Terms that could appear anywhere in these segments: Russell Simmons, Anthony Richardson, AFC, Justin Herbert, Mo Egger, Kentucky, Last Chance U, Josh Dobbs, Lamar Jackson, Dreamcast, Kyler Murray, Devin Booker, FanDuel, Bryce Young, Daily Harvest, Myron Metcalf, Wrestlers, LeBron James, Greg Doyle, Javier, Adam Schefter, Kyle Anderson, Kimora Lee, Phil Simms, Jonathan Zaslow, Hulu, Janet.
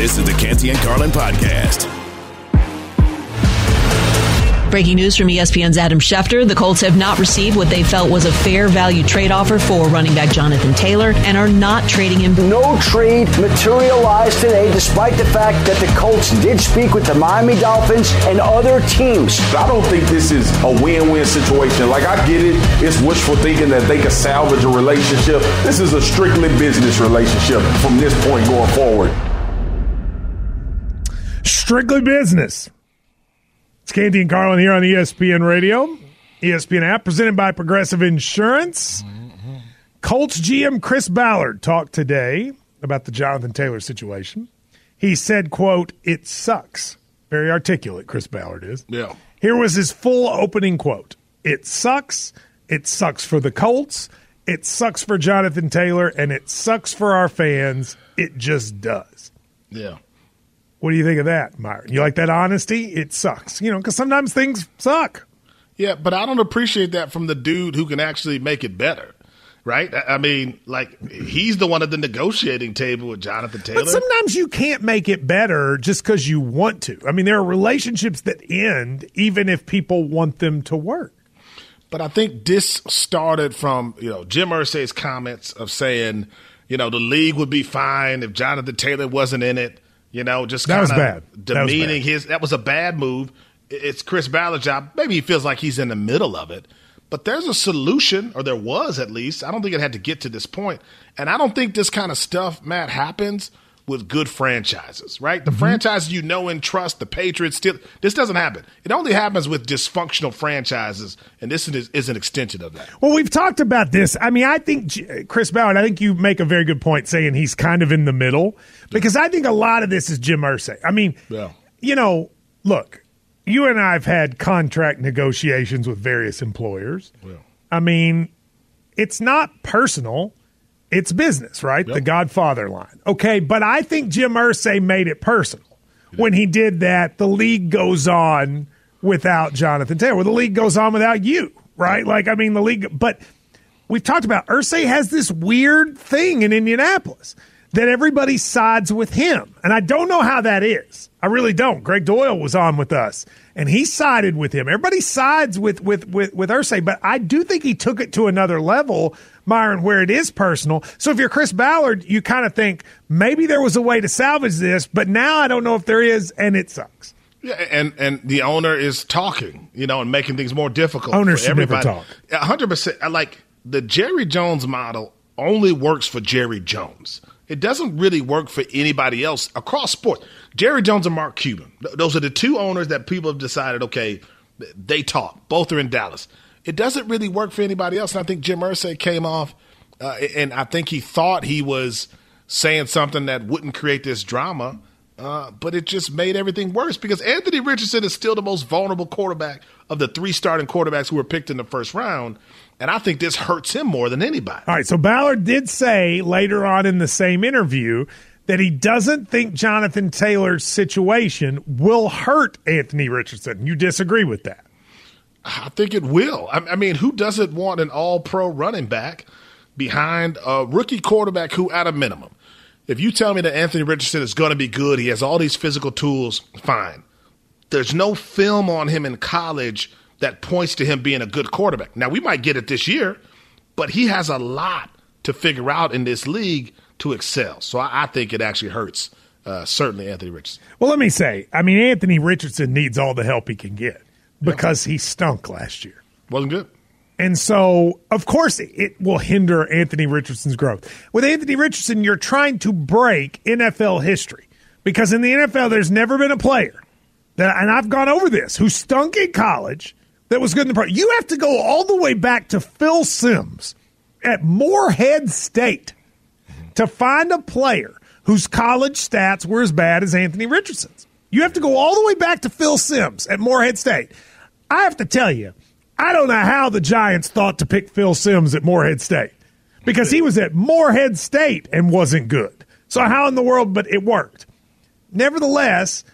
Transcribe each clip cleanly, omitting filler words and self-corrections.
This is the Canty and Carlin Podcast. Breaking news from ESPN's Adam Schefter. The Colts have not received what they felt was a fair value trade offer for running back Jonathan Taylor and are not trading him. No trade materialized today, despite the fact that the Colts did speak with the Miami Dolphins and other teams. I don't think this is a win-win situation. Like, I get it. It's wishful thinking that they could salvage a relationship. This is a strictly business relationship from this point going forward. Strictly business. It's Canty and Carlin here on ESPN Radio, ESPN app, presented by Progressive Insurance. Colts GM Chris Ballard talked today about the Jonathan Taylor situation. He said, quote, "It sucks." Very articulate, Chris Ballard is. Yeah. Here was his full opening quote. It sucks. It sucks for the Colts. It sucks for Jonathan Taylor. And it sucks for our fans. It just does. Yeah. What do you think of that, Myron? You like that honesty? It sucks. You know, because sometimes things suck. Yeah, but I don't appreciate that from the dude who can actually make it better, right? I mean, like, he's the one at the negotiating table with Jonathan Taylor. But sometimes you can't make it better just because you want to. I mean, there are relationships that end even if people want them to work. But I think this started from, you know, Jim Irsay's comments of saying, you know, the league would be fine if Jonathan Taylor wasn't in it. You know, just kind of demeaning his – that was a bad move. It's Chris Ballard's job. Maybe he feels like he's in the middle of it. But there's a solution, or there was at least. I don't think it had to get to this point. And I don't think this kind of stuff, Matt, happens with good franchises, right? The franchises you know and trust, the Patriots still – this doesn't happen. It only happens with dysfunctional franchises, and this is an extension of that. Well, we've talked about this. I mean, I think – Chris Ballard, I think you make a very good point saying he's kind of in the middle – because I think a lot of this is Jim Irsay. I mean, you know, look, you and I have had contract negotiations with various employers. Yeah. I mean, it's not personal. It's business, right? Yep. The Godfather line. Okay, but I think Jim Irsay made it personal. When he did that, the league goes on without Jonathan Taylor. Well, the league goes on without you, right? Like, I mean, the league – but we've talked about Irsay has this weird thing in Indianapolis that everybody sides with him. And I don't know how that is. I really don't. Greg Doyle was on with us, and he sided with him. Everybody sides with Irsay, but I do think he took it to another level, Myron, where it is personal. So if you're Chris Ballard, you kind of think, maybe there was a way to salvage this, but now I don't know if there is, and it sucks. Yeah, and the owner is talking, you know, and making things more difficult Owners for everybody. Owners should never talk. 100%. I like the Jerry Jones model only works for Jerry Jones. It doesn't really work for anybody else across sports. Jerry Jones and Mark Cuban, those are the two owners that people have decided, okay, they talk. Both are in Dallas. It doesn't really work for anybody else. And I think Jim Irsay came off, and I think he thought he was saying something that wouldn't create this drama, but it just made everything worse because Anthony Richardson is still the most vulnerable quarterback of the three starting quarterbacks who were picked in the first round. And I think this hurts him more than anybody. All right, so Ballard did say later on in the same interview that he doesn't think Jonathan Taylor's situation will hurt Anthony Richardson. You disagree with that? I think it will. I mean, who doesn't want an all-pro running back behind a rookie quarterback who, at a minimum, if you tell me that Anthony Richardson is going to be good, he has all these physical tools, fine. There's no film on him in college that points to him being a good quarterback. Now, we might get it this year, but he has a lot to figure out in this league to excel. So I think it actually hurts, certainly, Anthony Richardson. Well, let me say, I mean, Anthony Richardson needs all the help he can get because he stunk last year. Wasn't good. And so, of course, it will hinder Anthony Richardson's growth. With Anthony Richardson, you're trying to break NFL history because in the NFL, there's never been a player that, and I've gone over this, who stunk in college that was good in the pro. You have to go all the way back to Phil Simms at Morehead State to find a player whose college stats were as bad as Anthony Richardson's. You have to go all the way back to Phil Simms at Morehead State. I have to tell you, I don't know how the Giants thought to pick Phil Simms at Morehead State because he was at Morehead State and wasn't good. So how in the world, but it worked. Nevertheless,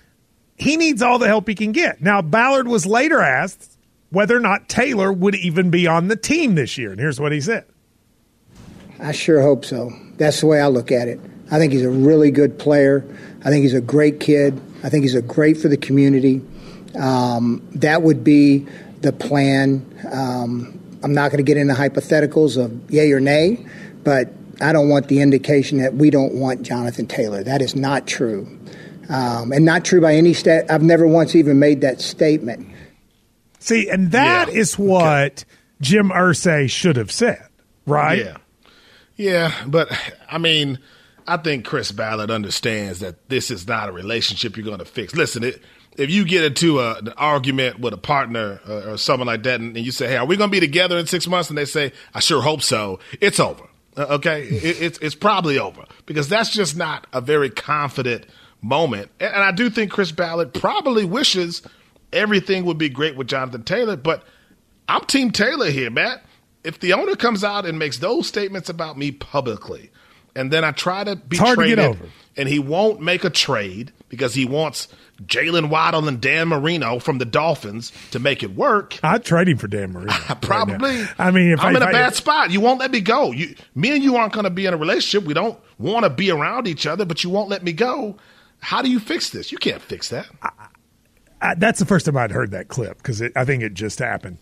he needs all the help he can get. Now, Ballard was later asked whether or not Taylor would even be on the team this year. And here's what he said. I sure hope so. That's the way I look at it. I think he's a really good player. I think he's a great kid. I think he's a great for the community. That would be the plan. I'm not going to get into hypotheticals of yay or nay, but I don't want the indication that we don't want Jonathan Taylor. That is not true. And not true by any stat. I've never once even made that statement. See, and that is what Jim Irsay should have said, right? Yeah, but, I mean, I think Chris Ballard understands that this is not a relationship you're going to fix. Listen, if you get into an argument with a partner or someone like that, and you say, hey, are we going to be together in 6 months? And they say, I sure hope so. It's over, okay? It's probably over, because that's just not a very confident moment. And I do think Chris Ballard probably wishes everything would be great with Jonathan Taylor, but I'm Team Taylor here, Matt. If the owner comes out and makes those statements about me publicly, and then I try to be traded, and he won't make a trade because he wants Jaylen Waddles and Dan Marino from the Dolphins to make it work. I'd trade him for Dan Marino. Probably. Right, I mean, I'm in a bad spot. You won't let me go. Me and you aren't going to be in a relationship. We don't want to be around each other, but you won't let me go. How do you fix this? You can't fix that. That's the first time I'd heard that clip, because I think it just happened.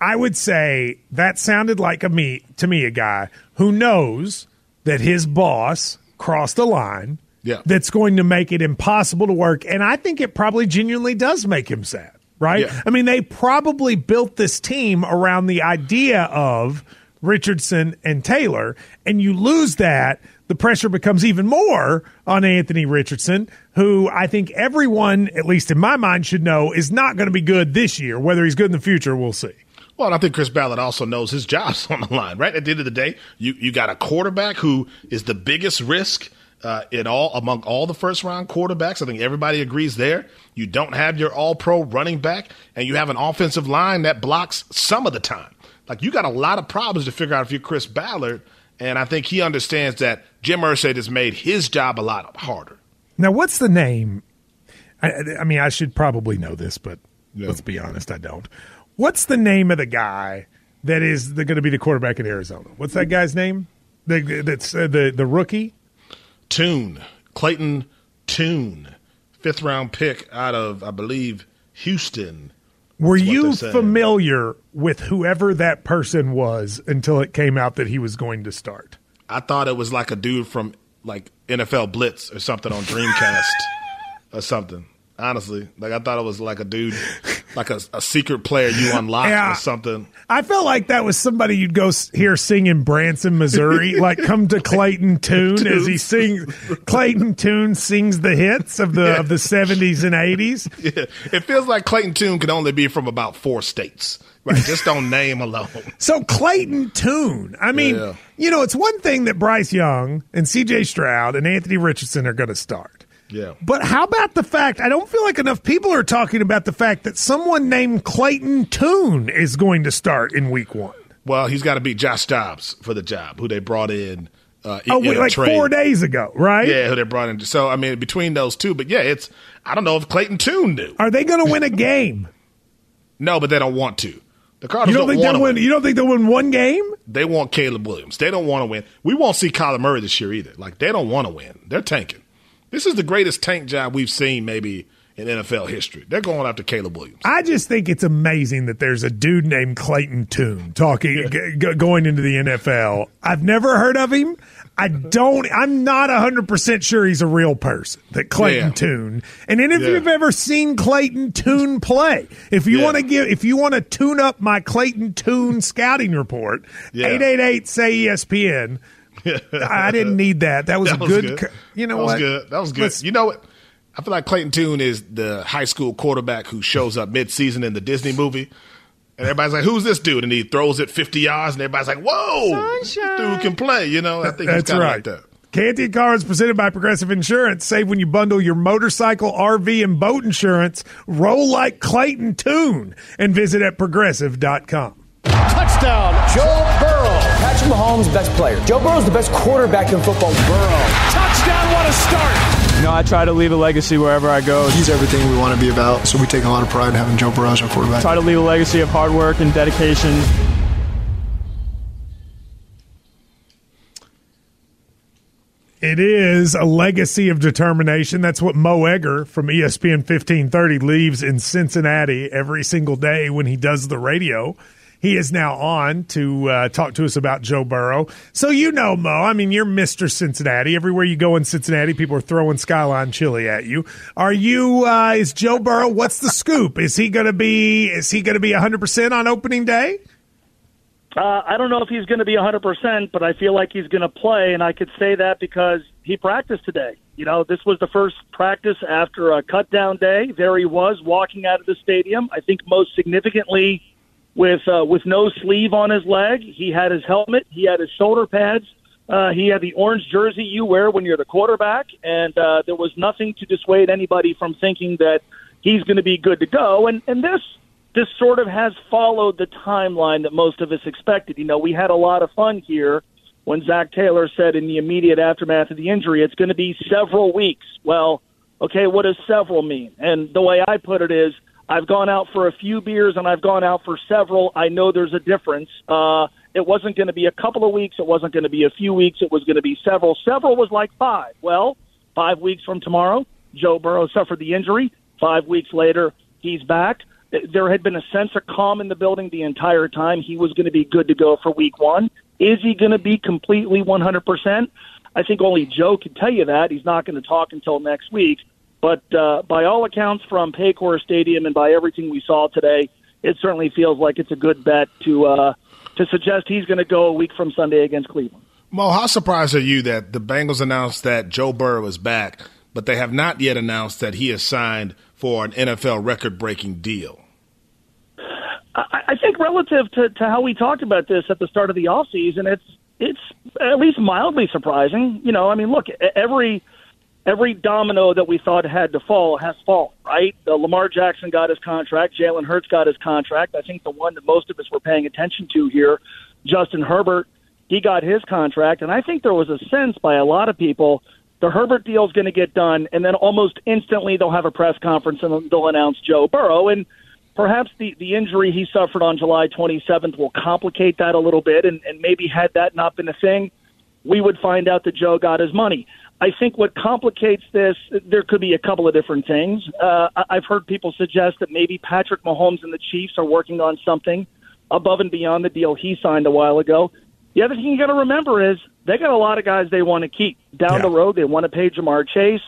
I would say that sounded like to me a guy who knows that his boss crossed a line that's going to make it impossible to work. And I think it probably genuinely does make him sad, right? Yeah. I mean, they probably built this team around the idea of Richardson and Taylor, and you lose that, the pressure becomes even more on Anthony Richardson, who I think everyone, at least in my mind, should know is not going to be good this year. Whether he's good in the future, we'll see. Well, and I think Chris Ballard also knows his job's on the line, right? At the end of the day, you got a quarterback who is the biggest risk among all the first-round quarterbacks. I think everybody agrees there. You don't have your all-pro running back, and you have an offensive line that blocks some of the time. Like, you got a lot of problems to figure out if you're Chris Ballard, and I think he understands that Jim Irsay has made his job a lot harder. Now, what's the name? I mean, I should probably know this, but let's be honest, I don't. What's the name of the guy that is going to be the quarterback in Arizona? What's that guy's name? That's the rookie? Clayton Tune, fifth-round pick out of, I believe, Houston. Were you familiar with whoever that person was until it came out that he was going to start? I thought it was like a dude from like NFL Blitz or something on Dreamcast or something. Honestly, like I thought it was like a dude, like a secret player you unlock or something. I felt like that was somebody you'd go hear sing in Branson, Missouri. Like, come to Clayton Tune as he sings. Clayton Tune sings the hits of the 70s and 80s. Yeah. It feels like Clayton Tune can only be from about 4 states. Right, just on name alone. So Clayton Tune. I mean, you know, it's one thing that Bryce Young and C.J. Stroud and Anthony Richardson are going to start. Yeah. But how about the fact, I don't feel like enough people are talking about the fact that someone named Clayton Tune is going to start in week 1. Well, he's got to beat Josh Dobbs for the job, who they brought in. Like trade 4 days ago, right? Yeah, who they brought in. So, I mean, between those two. But, yeah, I don't know if Clayton Tune knew. Are they going to win a game? No, but they don't want to. The Cardinals You don't think they'll win one game? They want Caleb Williams. They don't want to win. We won't see Kyler Murray this year either. Like, they don't want to win. They're tanking. This is the greatest tank job we've seen maybe in NFL history. They're going after Caleb Williams. I just think it's amazing that there's a dude named Clayton Tune going into the NFL. I've never heard of him. I'm not 100% sure he's a real person, that Clayton Tune. And then if you've ever seen Clayton Tune play, if you want to tune up my Clayton Tune scouting report, 888-SAY-ESPN. I didn't need that. That was good. You know what? That was good. You know what? I feel like Clayton Tune is the high school quarterback who shows up mid-season in the Disney movie, and everybody's like, "Who's this dude?" And he throws it 50 yards, and everybody's like, "Whoa, this dude can play." You know, I think that's kind of right. Like that. Canty and Car is presented by Progressive Insurance. Save when you bundle your motorcycle, RV, and boat insurance. Roll like Clayton Tune and visit at progressive.com. Touchdown, Joe Burrow. Patrick Mahomes, best player. Joe Burrow's the best quarterback in football. Burrow. Touchdown, what a start. You know, I try to leave a legacy wherever I go. He's everything we want to be about, so we take a lot of pride in having Joe Burrow as our quarterback. Try to leave a legacy of hard work and dedication. It is a legacy of determination. That's what Mo Egger from ESPN 1530 leaves in Cincinnati every single day when he does the radio. He is now on to talk to us about Joe Burrow. So you know, Mo, I mean, you're Mr. Cincinnati. Everywhere you go in Cincinnati, people are throwing Skyline Chili at you. Are you, is Joe Burrow, what's the scoop? Is he going to be 100% on opening day? I don't know if he's going to be 100%, but I feel like he's going to play, and I could say that because he practiced today. You know, this was the first practice after a cut-down day. There he was walking out of the stadium. I think most significantly, with no sleeve on his leg. He had his helmet. He had his shoulder pads. He had the orange jersey you wear when you're the quarterback. And there was nothing to dissuade anybody from thinking that he's going to be good to go. And this sort of has followed the timeline that most of us expected. You know, we had a lot of fun here when Zach Taylor said in the immediate aftermath of the injury, it's going to be several weeks. Well, okay, what does several mean? And the way I put it is, I've gone out for a few beers, and I've gone out for several. I know there's a difference. It wasn't going to be a couple of weeks. It wasn't going to be a few weeks. It was going to be several. Several was like five. Well, 5 weeks from tomorrow, Joe Burrow suffered the injury. 5 weeks later, he's back. There had been a sense of calm in the building the entire time. He was going to be good to go for week one. Is he going to be completely 100%? I think only Joe can tell you that. He's not going to talk until next week. But by all accounts from Paycor Stadium and by everything we saw today, it certainly feels like it's a good bet to suggest he's going to go a week from Sunday against Cleveland. Mo, how surprised are you that the Bengals announced that Joe Burrow is back, but they have not yet announced that he is signed for an NFL record-breaking deal? I think relative to how we talked about this at the start of the offseason, it's at least mildly surprising. You know, I mean, look, every domino that we thought had to fall has fallen, right? Lamar Jackson got his contract. Jalen Hurts got his contract. I think the one that most of us were paying attention to here, Justin Herbert, he got his contract. And I think there was a sense by a lot of people the Herbert deal is going to get done, and then almost instantly they'll have a press conference and they'll announce Joe Burrow. And perhaps the injury he suffered on July 27th will complicate that a little bit, and maybe had that not been a thing, we would find out that Joe got his money. I think what complicates this, there could be a couple of different things. I've heard people suggest that maybe Patrick Mahomes and the Chiefs are working on something above and beyond the deal he signed a while ago. The other thing you got to remember is they got a lot of guys they want to keep. Down the road, they want to pay Jamar Chase.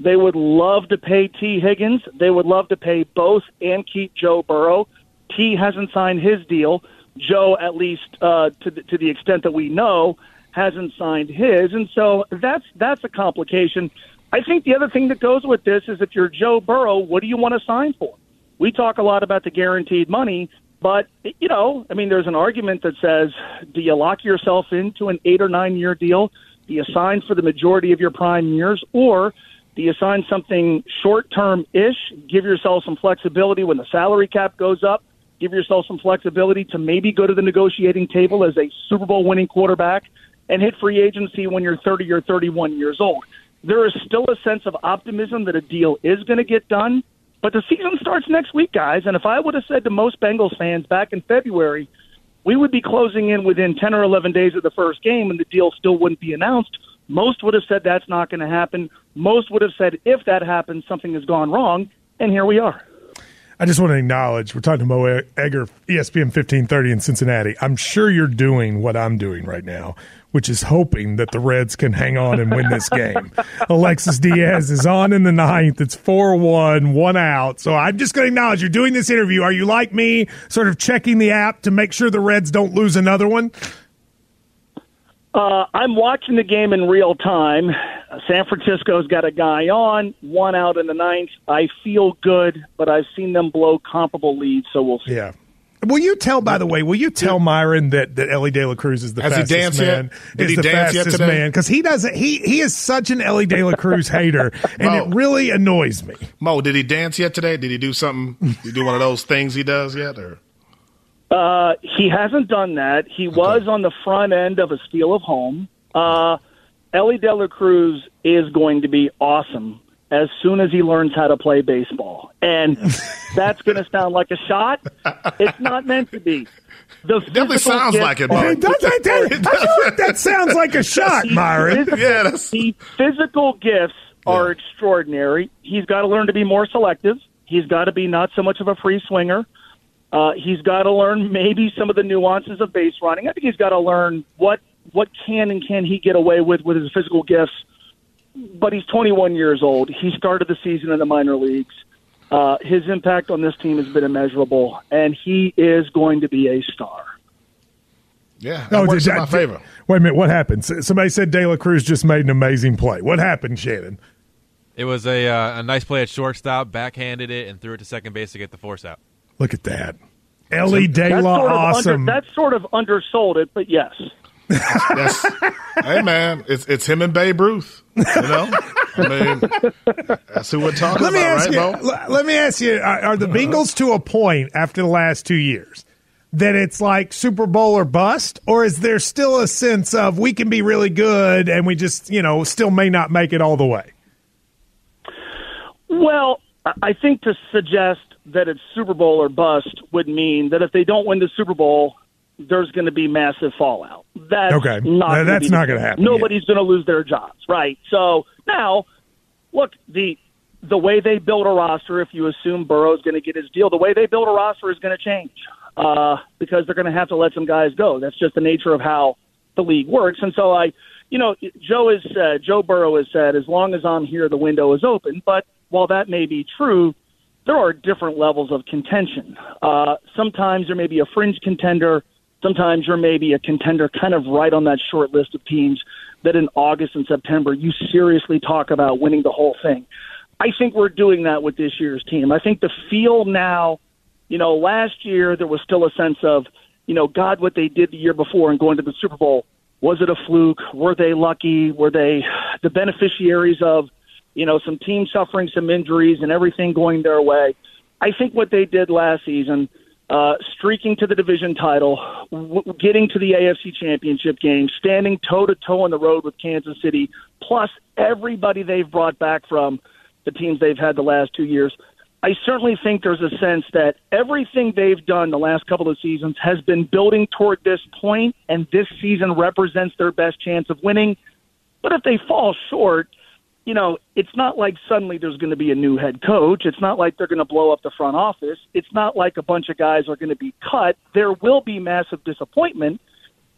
They would love to pay T. Higgins. They would love to pay both and keep Joe Burrow. T. hasn't signed his deal. Joe, at least to the extent that we know, hasn't signed his, and so that's a complication. I think the other thing that goes with this is if you're Joe Burrow, what do you want to sign for? We talk a lot about the guaranteed money, but, you know, I mean, there's an argument that says, do you lock yourself into an 8 or 9 year deal? Do you sign for the majority of your prime years? Or do you sign something short-term-ish, give yourself some flexibility when the salary cap goes up, give yourself some flexibility to maybe go to the negotiating table as a Super Bowl-winning quarterback, and hit free agency when you're 30 or 31 years old. There is still a sense of optimism that a deal is going to get done, but the season starts next week, guys, and if I would have said to most Bengals fans back in February, we would be closing in within 10 or 11 days of the first game and the deal still wouldn't be announced, most would have said that's not going to happen. Most would have said if that happens, something has gone wrong, and here we are. I just want to acknowledge, we're talking to Mo Egger, ESPN 1530 in Cincinnati. I'm sure you're doing what I'm doing right now, which is hoping that the Reds can hang on and win this game. Alexis Diaz is on in the ninth. It's 4-1, one out. So I'm just going to acknowledge you're doing this interview. Are you like me, sort of checking the app to make sure the Reds don't lose another one? I'm watching the game in real time. San Francisco's got a guy on, one out in the ninth. I feel good, but I've seen them blow comparable leads, so we'll see. Yeah. Will you tell Myron that Elly De La Cruz is the fastest man? Because he doesn't. He is such an Elly De La Cruz hater, and Mo, it really annoys me. Mo, did he dance yet today? Did he do something? Did he do one of those things he does yet, or? He hasn't done that. He was on the front end of a steal of home. Elly De La Cruz is going to be awesome as soon as he learns how to play baseball. And that's going to sound like a shot. It's not meant to be. It definitely sounds like it, Mark. That sounds like a shot, Myron. The physical gifts are extraordinary. He's got to learn to be more selective. He's got to be not so much of a free swinger. He's got to learn maybe some of the nuances of base running. I think he's got to learn what can and can he get away with his physical gifts. But he's 21 years old. He started the season in the minor leagues. His impact on this team has been immeasurable, and he is going to be a star. Yeah, that works in my favor. Wait a minute, what happened? Somebody said De La Cruz just made an amazing play. What happened, Shannon? It was a nice play at shortstop, backhanded it, and threw it to second base to get the force out. Look at that. Elly De La awesome. That sort of undersold it, but yes. Yes. Hey, man, it's him and Babe Ruth, you know? I mean, that's who we're talking about, right, Mo? Let me ask you, are the Bengals to a point after the last 2 years that it's like Super Bowl or bust, or is there still a sense of we can be really good and we just, you know, still may not make it all the way? Well, I think to suggest that it's Super Bowl or bust would mean that if they don't win the Super Bowl, there's going to be massive fallout. That's not going to happen. Nobody's going to lose their jobs, right? So now, look, the way they build a roster, if you assume Burrow's going to get his deal, the way they build a roster is going to change because they're going to have to let some guys go. That's just the nature of how the league works. And so Joe Burrow has said, as long as I'm here, the window is open. But while that may be true, there are different levels of contention. Sometimes there may be a fringe contender. Sometimes you're maybe a contender kind of right on that short list of teams that in August and September you seriously talk about winning the whole thing. I think we're doing that with this year's team. I think the feel now, you know, last year there was still a sense of, you know, God, what they did the year before and going to the Super Bowl, was it a fluke? Were they lucky? Were they the beneficiaries of, you know, some teams suffering some injuries and everything going their way? I think what they did last season – streaking to the division title, getting to the AFC Championship game, standing toe-to-toe on the road with Kansas City, plus everybody they've brought back from the teams they've had the last 2 years. I certainly think there's a sense that everything they've done the last couple of seasons has been building toward this point, and this season represents their best chance of winning. But if they fall short, you know, it's not like suddenly there's going to be a new head coach. It's not like they're going to blow up the front office. It's not like a bunch of guys are going to be cut. There will be massive disappointment.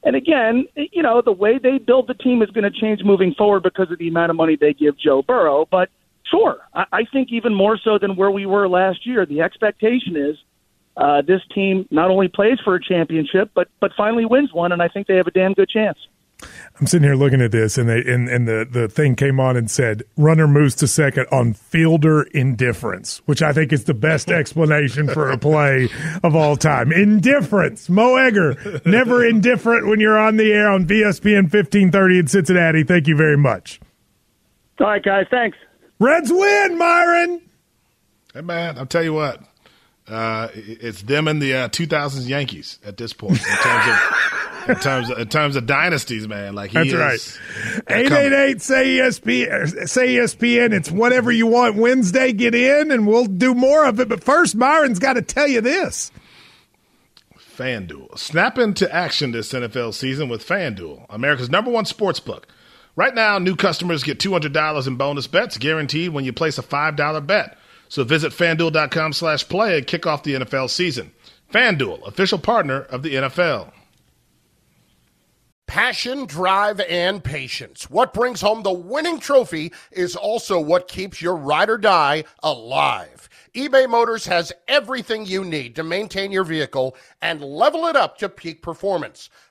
And again, you know, the way they build the team is going to change moving forward because of the amount of money they give Joe Burrow. But sure, I think even more so than where we were last year, the expectation is this team not only plays for a championship, but finally wins one. And I think they have a damn good chance. I'm sitting here looking at this, and the thing came on and said, runner moves to second on fielder indifference, which I think is the best explanation for a play of all time. Indifference. Mo Egger, never indifferent when you're on the air on ESPN 1530 in Cincinnati. Thank you very much. All right, guys. Thanks. Reds win, Myron. Hey, man, I'll tell you what. It's them and the 2000s Yankees at this point in terms of – In terms of dynasties, man, like that's right. 888 say ESPN. It's whatever you want Wednesday. Get in, and we'll do more of it. But first, Myron's got to tell you this. FanDuel, snap into action this NFL season with FanDuel, America's #1 sportsbook. Right now, new customers get $200 in bonus bets guaranteed when you place a $5 bet. So visit FanDuel.com/play and kick off the NFL season. FanDuel, official partner of the NFL. Passion, drive, and patience. What brings home the winning trophy is also what keeps your ride or die alive. eBay Motors has everything you need to maintain your vehicle and level it up to peak performance.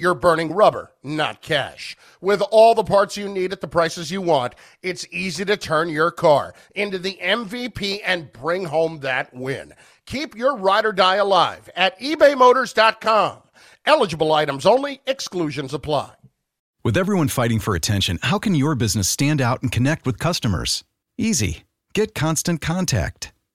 you're burning rubber, not cash. With all the parts you need at the prices you want, it's easy to turn your car into the MVP and bring home that win. Keep your ride or die alive at ebaymotors.com. Eligible items only. Exclusions apply. With everyone fighting for attention, how can your business stand out and connect with customers? Easy. Get Constant Contact.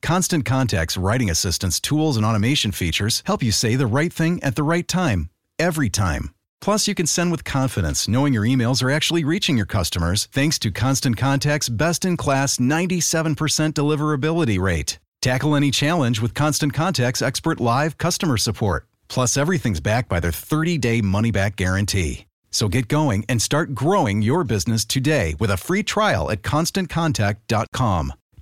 Constant Contact's writing assistance tools and automation features help you say the right thing at the right time, every time. Plus, you can send with confidence knowing your emails are actually reaching your customers thanks to Constant Contact's best-in-class 97% deliverability rate. Tackle any challenge with Constant Contact's expert live customer support. Plus, everything's backed by their 30-day money-back guarantee. So get going and start growing your business today with a free trial at ConstantContact.com.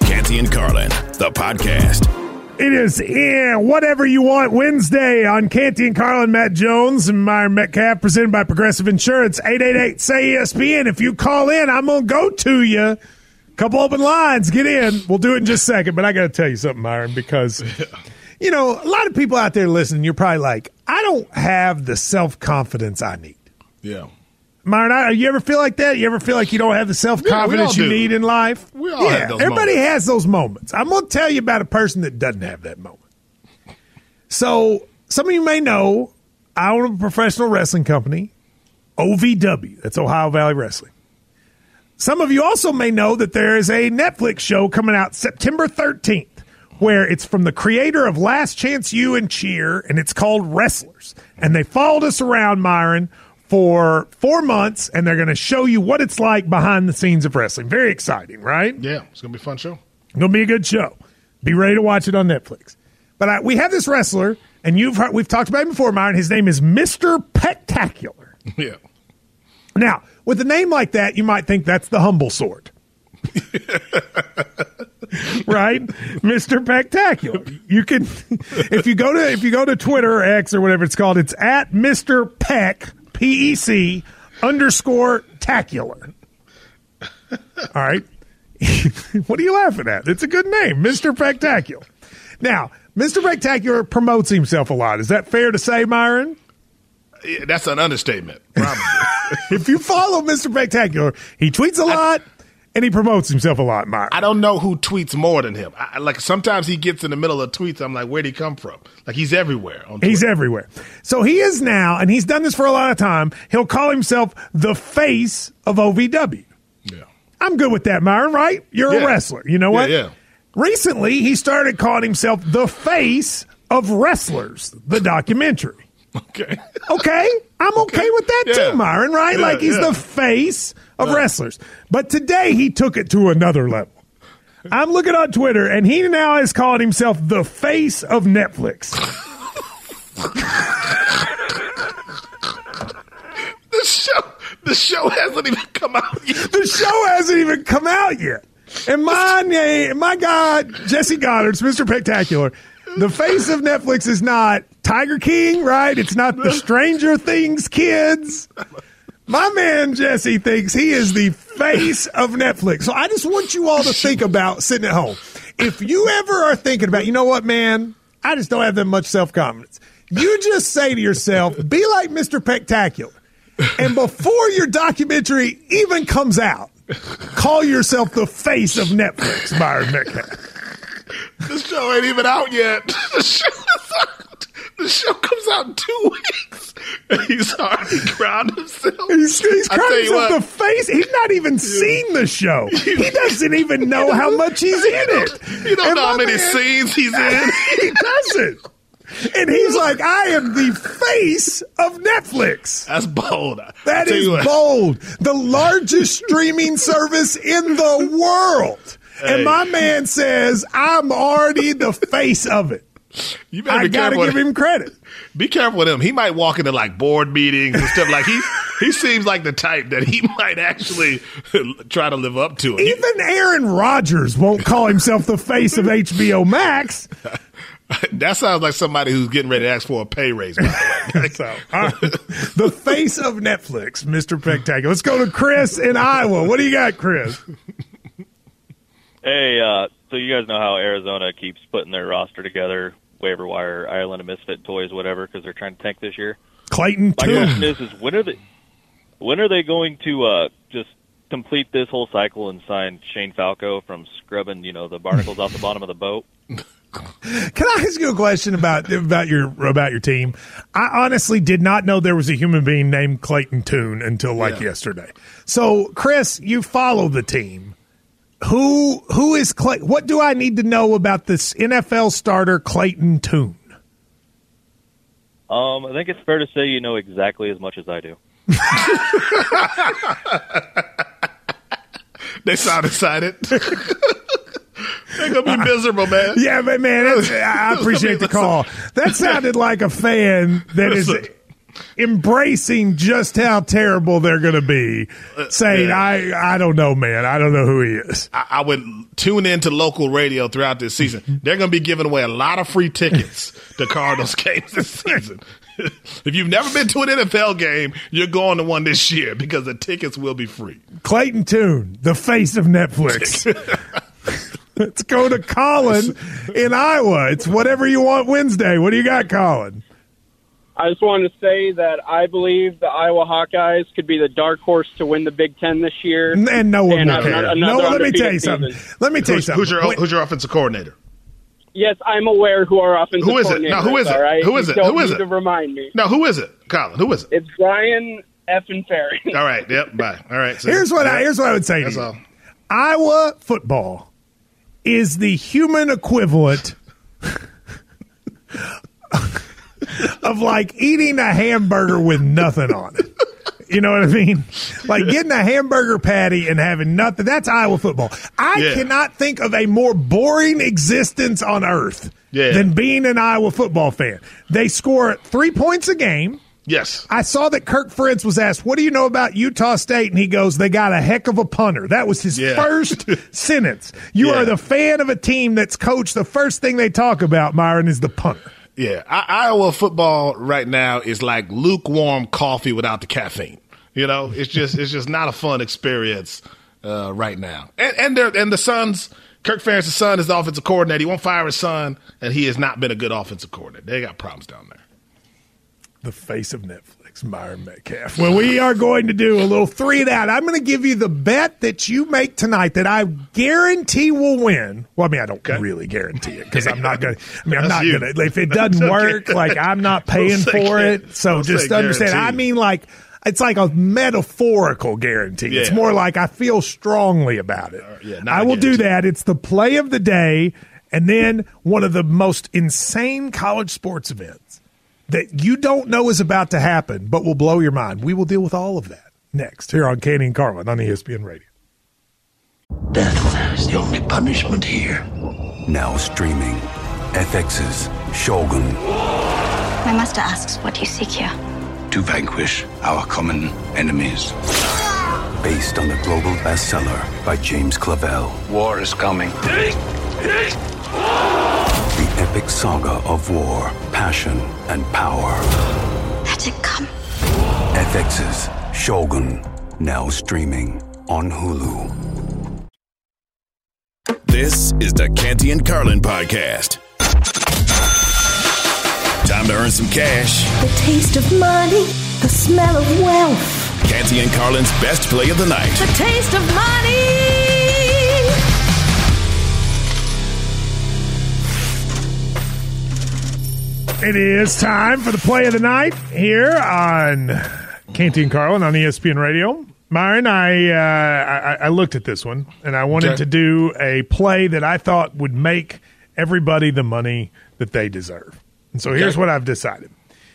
Canty and Carlin, the podcast. It is Whatever You Want Wednesday on Canty and Carlin. Matt Jones and Meyer Metcalf, presented by Progressive Insurance. 888-SAY-ESPN. If you call in, I'm going to go to you. Couple open lines. Get in. We'll do it in just a second. But I got to tell you something, Myron, because, you know, a lot of people out there listening, you're probably like, I don't have the self-confidence I need. Yeah. Myron, you ever feel like that? You ever feel like you don't have the self-confidence you need in life? We all have those everybody moments. Has those moments. I'm going to tell you about a person that doesn't have that moment. So some of you may know I own a professional wrestling company, OVW. That's Ohio Valley Wrestling. Some of you also may know that there is a Netflix show coming out September 13th where it's from the creator of Last Chance U and Cheer, and it's called Wrestlers. And they followed us around, Myron, for 4 months, and they're going to show you what it's like behind the scenes of wrestling. Very exciting, right? Yeah, it's going to be a fun show. It's going to be a good show. Be ready to watch it on Netflix. But we have this wrestler, and we've talked about him before, Myron. His name is Mr. Pectacular. Yeah. Now, with a name like that, you might think that's the humble sword. Right? Mr. Pectacular. You can if you go to Twitter or X or whatever it's called, it's at Mr. Peck. PEC_tacular. All right. What are you laughing at? It's a good name, Mr. Pectacular. Now, Mr. Pectacular promotes himself a lot. Is that fair to say, Myron? Yeah, that's an understatement, probably. If you follow Mr. Pectacular, he tweets a lot. And he promotes himself a lot, Myron. I don't know who tweets more than him. Like sometimes he gets in the middle of tweets. I'm like, where'd he come from? Like he's everywhere. He's everywhere. So he is now, and he's done this for a lot of time. He'll call himself the face of OVW. Yeah, I'm good with that, Myron. Right? You're a wrestler. You know what? Yeah. Recently, he started calling himself the face of Wrestlers, the documentary. Okay. I'm okay with that too, Myron, right? Yeah, like he's the face of wrestlers. But today he took it to another level. I'm looking on Twitter, and he now has called himself the face of Netflix. The show hasn't even come out yet. And my guy, Jesse Goddard's Mr. Pectacular. The face of Netflix is not Tiger King, right? It's not the Stranger Things kids. My man Jesse thinks he is the face of Netflix. So I just want you all to think about sitting at home. If you ever are thinking about, you know what, man, I just don't have that much self-confidence. You just say to yourself, be like Mr. Pectacular. And before your documentary even comes out, Call yourself the face of Netflix, Byron Metcalf. This show ain't even out yet. The show comes out in 2 weeks. He's already crowned himself. He's crowned himself the face. He's not even seen the show. He doesn't even know how much he's in it. You don't know how many scenes he's in. He doesn't. And he's like, I am the face of Netflix. That's bold. That is bold. The largest streaming service in the world. Hey. And my man says, I'm already the face of it. You better give him credit. Be careful with him. He might walk into like board meetings and stuff. Like he seems like the type that he might actually try to live up to it. Even Aaron Rodgers won't call himself the face of HBO Max. That sounds like somebody who's getting ready to ask for a pay raise. By the way. So, the face of Netflix, Mr. Pectacular. Let's go to Chris in Iowa. What do you got, Chris? Hey, so you guys know how Arizona keeps putting their roster together, waiver wire, Island of Misfit Toys, whatever, because they're trying to tank this year. Clayton Tune. My question is when are they going to just complete this whole cycle and sign Shane Falco from scrubbing, the barnacles off the bottom of the boat? Can I ask you a question about your team? I honestly did not know there was a human being named Clayton Tune until yesterday. So, Chris, you follow the team. Who is Clayton? What do I need to know about this NFL starter Clayton Tune? I think it's fair to say you know exactly as much as I do. They sound excited. They're going to be miserable, man. Yeah, but man, I appreciate the call. That sounded like a fan that is embracing just how terrible they're going to be, saying, yeah. I don't know, man. I don't know who he is. I would tune into local radio throughout this season. They're going to be giving away a lot of free tickets to Cardinals games this season. If you've never been to an NFL game, you're going to one this year because the tickets will be free. Clayton Tune, the face of Netflix. Let's go to Colin in Iowa. It's Whatever You Want Wednesday. What do you got, Colin? I just wanted to say that I believe the Iowa Hawkeyes could be the dark horse to win the Big Ten this year. And no one will care. No, let me tell you something. Who's your offensive coordinator? Yes, I'm aware who our offensive coordinator is. Who is it? You need to remind me. No, who is it, Colin? Who is it? It's Brian Effing Ferry. All right. Yep. Bye. All right. So, here's what I would say to you. Iowa football is the human equivalent of like eating a hamburger with nothing on it. You know what I mean? Like getting a hamburger patty and having nothing. That's Iowa football. I cannot think of a more boring existence on earth than being an Iowa football fan. They score 3 points a game. Yes. I saw that Kirk Ferentz was asked, what do you know about Utah State? And he goes, they got a heck of a punter. That was his first sentence. You are the fan of a team that's coached. The first thing they talk about, Myron, is the punter. Yeah, Iowa football right now is like lukewarm coffee without the caffeine. It's just not a fun experience right now. And the Suns, Kirk Ferentz's son is the offensive coordinator. He won't fire his son, and he has not been a good offensive coordinator. They got problems down there. The face of Netflix, Myron Metcalf. Well, we are going to do a little 3 and out. I'm going to give you the bet that you make tonight that I guarantee will win. Well, I mean, I don't really guarantee it because I'm not going to. I mean, I'm not going to. If it doesn't work, like I'm not paying for it. So just understand. I mean, like it's like a metaphorical guarantee. Yeah. It's more like I feel strongly about it. I will do that. It's the play of the day, and then one of the most insane college sports events that you don't know is about to happen, but will blow your mind. We will deal with all of that next here on Candy and Carlin on ESPN Radio. Death is the only punishment here. Now streaming, FX's Shogun. My master asks, what do you seek here? To vanquish our common enemies. Based on the global bestseller by James Clavell. War is coming. The epic saga of war, passion, and power. Let it come. FX's Shogun, now streaming on Hulu. This is the Canty and Carlin podcast. Time to earn some cash. The taste of money, the smell of wealth. Canty and Carlin's best play of the night. The taste of money. It is time for the play of the night here on Canty and Carlin on ESPN Radio. Myron, I looked at this one, and I wanted to do a play that I thought would make everybody the money that they deserve. And so here's what I've decided.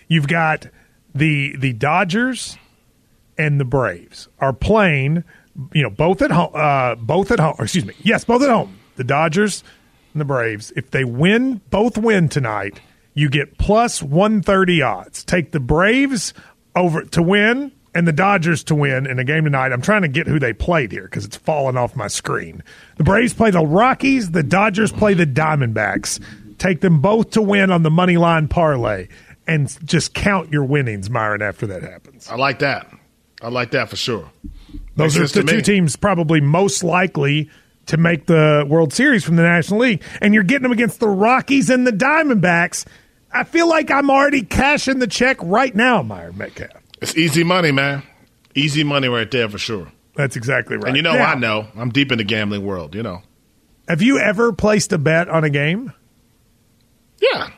You've got the Dodgers and the Braves are playing, you know, both at home. The Dodgers and the Braves, if they both win tonight, you get plus 130 odds. Take the Braves over to win and the Dodgers to win in a game tonight. I'm trying to get who they played here because it's fallen off my screen. The Braves play the Rockies. The Dodgers play the Diamondbacks. Take them both to win on the money line parlay and just count your winnings, Myron, after that happens. I like that. I like that for sure. Those are the two teams probably most likely to make the World Series from the National League, and you're getting them against the Rockies and the Diamondbacks. I feel like I'm already cashing the check right now, Myron Metcalf. It's easy money, man. Easy money right there for sure. That's exactly right. And you know, now, I know. I'm deep in the gambling world, you know. Have you ever placed a bet on a game? Yeah.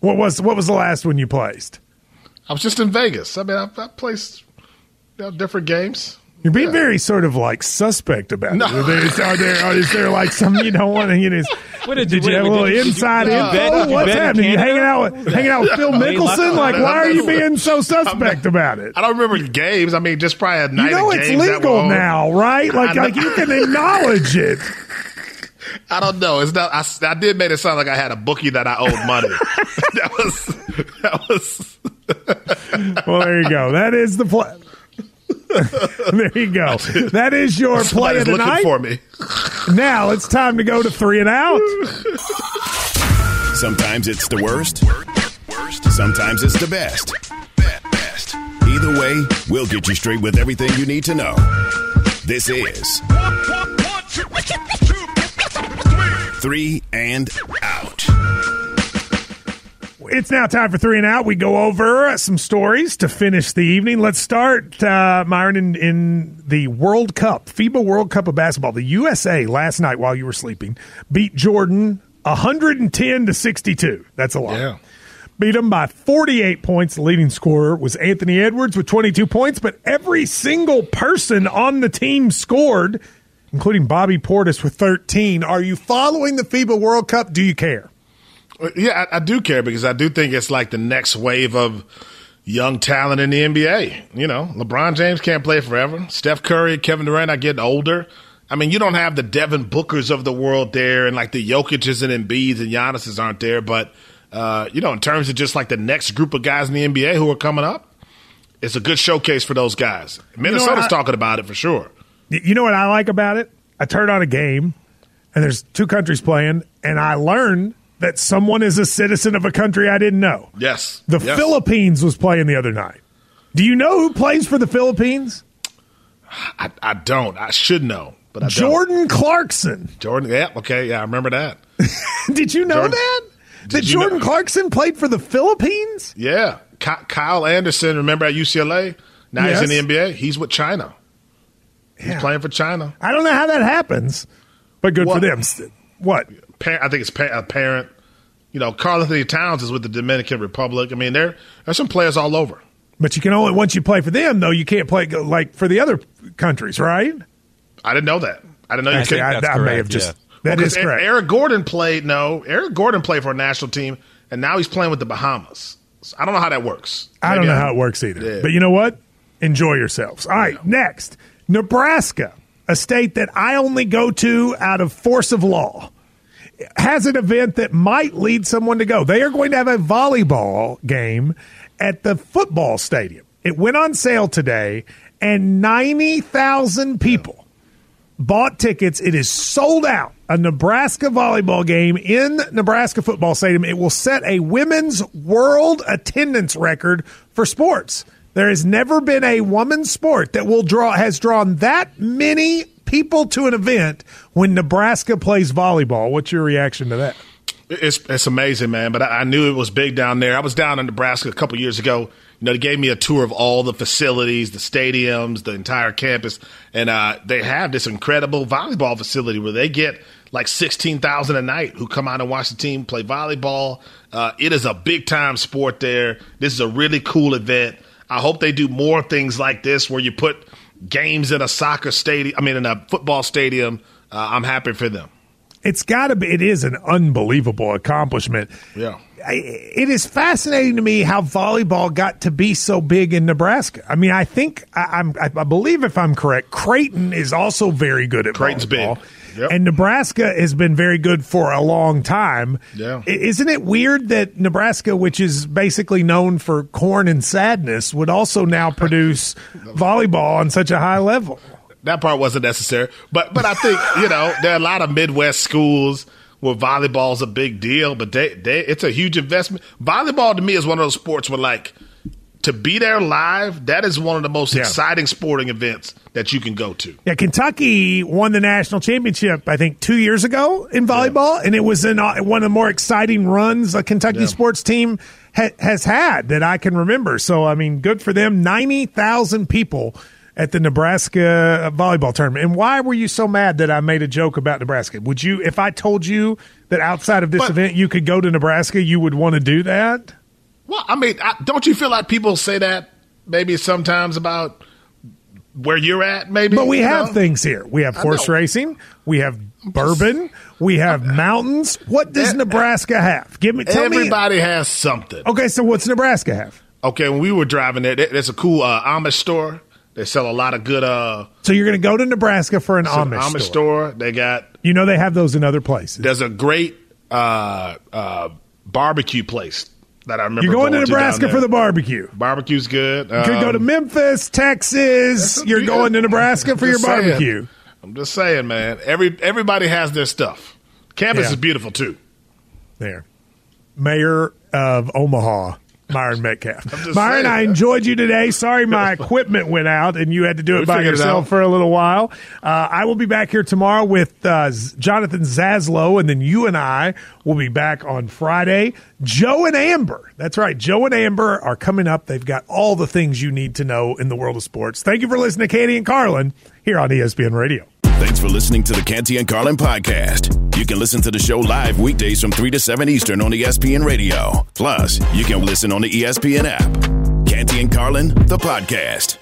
What was the last one you placed? I was just in Vegas. I mean, I placed different games. You're being very sort of like suspect about it. Is there like something you don't want to get? Did you have a little inside info? What's happening? You hanging out with Phil Mickelson? Like, why are you being so suspect about it? I don't remember games. I mean, just probably a night. You know, of it's games legal now, right? Like you can acknowledge it. I don't know. It's not. I did make it sound like I had a bookie that I owed money. That was. Well, there you go. That is the play. There you go. That is your play of the night. For me. Now it's time to go to three and out. Sometimes it's the worst. Sometimes it's the best. Either way, we'll get you straight with everything you need to know. This is 3 and Out. It's now time for 3 and Out. We go over some stories to finish the evening. Let's start, Myron, in the World Cup, FIBA World Cup of Basketball. The USA last night, while you were sleeping, beat Jordan 110-62. That's a lot. Yeah. Beat them by 48 points. The leading scorer was Anthony Edwards with 22 points, but every single person on the team scored, including Bobby Portis with 13. Are you following the FIBA World Cup? Do you care? Yeah, I do care because I do think it's like the next wave of young talent in the NBA. You know, LeBron James can't play forever. Steph Curry, Kevin Durant are getting older. I mean, you don't have the Devin Bookers of the world there, and like the Jokic's and Embiid's and Giannis's aren't there. But, you know, in terms of just like the next group of guys in the NBA who are coming up, it's a good showcase for those guys. Minnesota's talking about it for sure. You know what I like about it? I turned on a game, and there's two countries playing, and I learned that someone is a citizen of a country I didn't know. Yes. The Philippines was playing the other night. Do you know who plays for the Philippines? I don't. I should know, but I don't. Jordan Clarkson. Jordan, yeah, okay, yeah, I remember that. Did you know that? That Jordan Clarkson played for the Philippines? Yeah. Kyle Anderson, remember at UCLA? Now he's in the NBA. He's with China. He's playing for China. I don't know how that happens, but good for them. What? I think it's a parent. You know, Carl Anthony Towns is with the Dominican Republic. I mean, there's some players all over. But you can only, once you play for them, though, you can't play like for the other countries, right? I didn't know that. I didn't know you could. I may have just. Yeah. That is correct. Eric Gordon played for a national team, and now he's playing with the Bahamas. So I don't know how that works. I don't know how it works either. Yeah. But you know what? Enjoy yourselves. All right, next. Nebraska, a state that I only go to out of force of law, has an event that might lead someone to go. They are going to have a volleyball game at the football stadium. It went on sale today, and 90,000 people bought tickets. It is sold out. A Nebraska volleyball game in Nebraska football stadium. It will set a women's world attendance record for sports. There has never been a woman's sport that has drawn that many people to an event when Nebraska plays volleyball. What's your reaction to that? It's amazing, man. But I knew it was big down there. I was down in Nebraska a couple years ago. You know, they gave me a tour of all the facilities, the stadiums, the entire campus, and they have this incredible volleyball facility where they get like 16,000 a night who come out and watch the team play volleyball. It is a big-time sport there. This is a really cool event. I hope they do more things like this where you put games in a soccer stadium, in a football stadium. I'm happy for them. It's got to be. It is an unbelievable accomplishment. Yeah. It is fascinating to me how volleyball got to be so big in Nebraska. I mean, I think I believe if I'm correct, Creighton is also very good at volleyball. Creighton's big. Yep. And Nebraska has been very good for a long time. Yeah. Isn't it weird that Nebraska, which is basically known for corn and sadness, would also now produce volleyball on such a high level? That part wasn't necessary. But I think, there are a lot of Midwest schools where volleyball's a big deal, but it's a huge investment. Volleyball to me is one of those sports where, to be there live, that is one of the most exciting sporting events that you can go to. Yeah, Kentucky won the national championship, I think, 2 years ago in volleyball, and it was in one of the more exciting runs a Kentucky sports team has had that I can remember. So, good for them. 90,000 people at the Nebraska volleyball tournament. And why were you so mad that I made a joke about Nebraska? Would you, if I told you that outside of this event you could go to Nebraska, you would want to do that? Well, don't you feel like people say that maybe sometimes about where you're at, maybe? But we have things here. We have horse racing. We have bourbon. We have mountains. What does Nebraska have? Everybody has something. Okay, so what's Nebraska have? Okay, when we were driving there, there's a cool Amish store. They sell a lot of good so you're going to go to Nebraska for an Amish store. They got – they have those in other places. There's a great barbecue place that I remember. You're going to Nebraska for the barbecue. Barbecue's good. You could go to Memphis, Texas. You're going to Nebraska for your barbecue. I'm just saying, man. Everybody has their stuff. Campus is beautiful too. There. Mayor of Omaha. Myron Metcalf. Myron, I enjoyed you today. Sorry my equipment went out and you had to do it by yourself for a little while. I will be back here tomorrow with Jonathan Zaslow, and then you and I will be back on Friday. Joe and Amber. That's right. Joe and Amber are coming up. They've got all the things you need to know in the world of sports. Thank you for listening to Canty and Carlin here on ESPN Radio. Thanks for listening to the Canty and Carlin podcast. You can listen to the show live weekdays from 3 to 7 Eastern on ESPN Radio. Plus, you can listen on the ESPN app. Canty and Carlin, the podcast.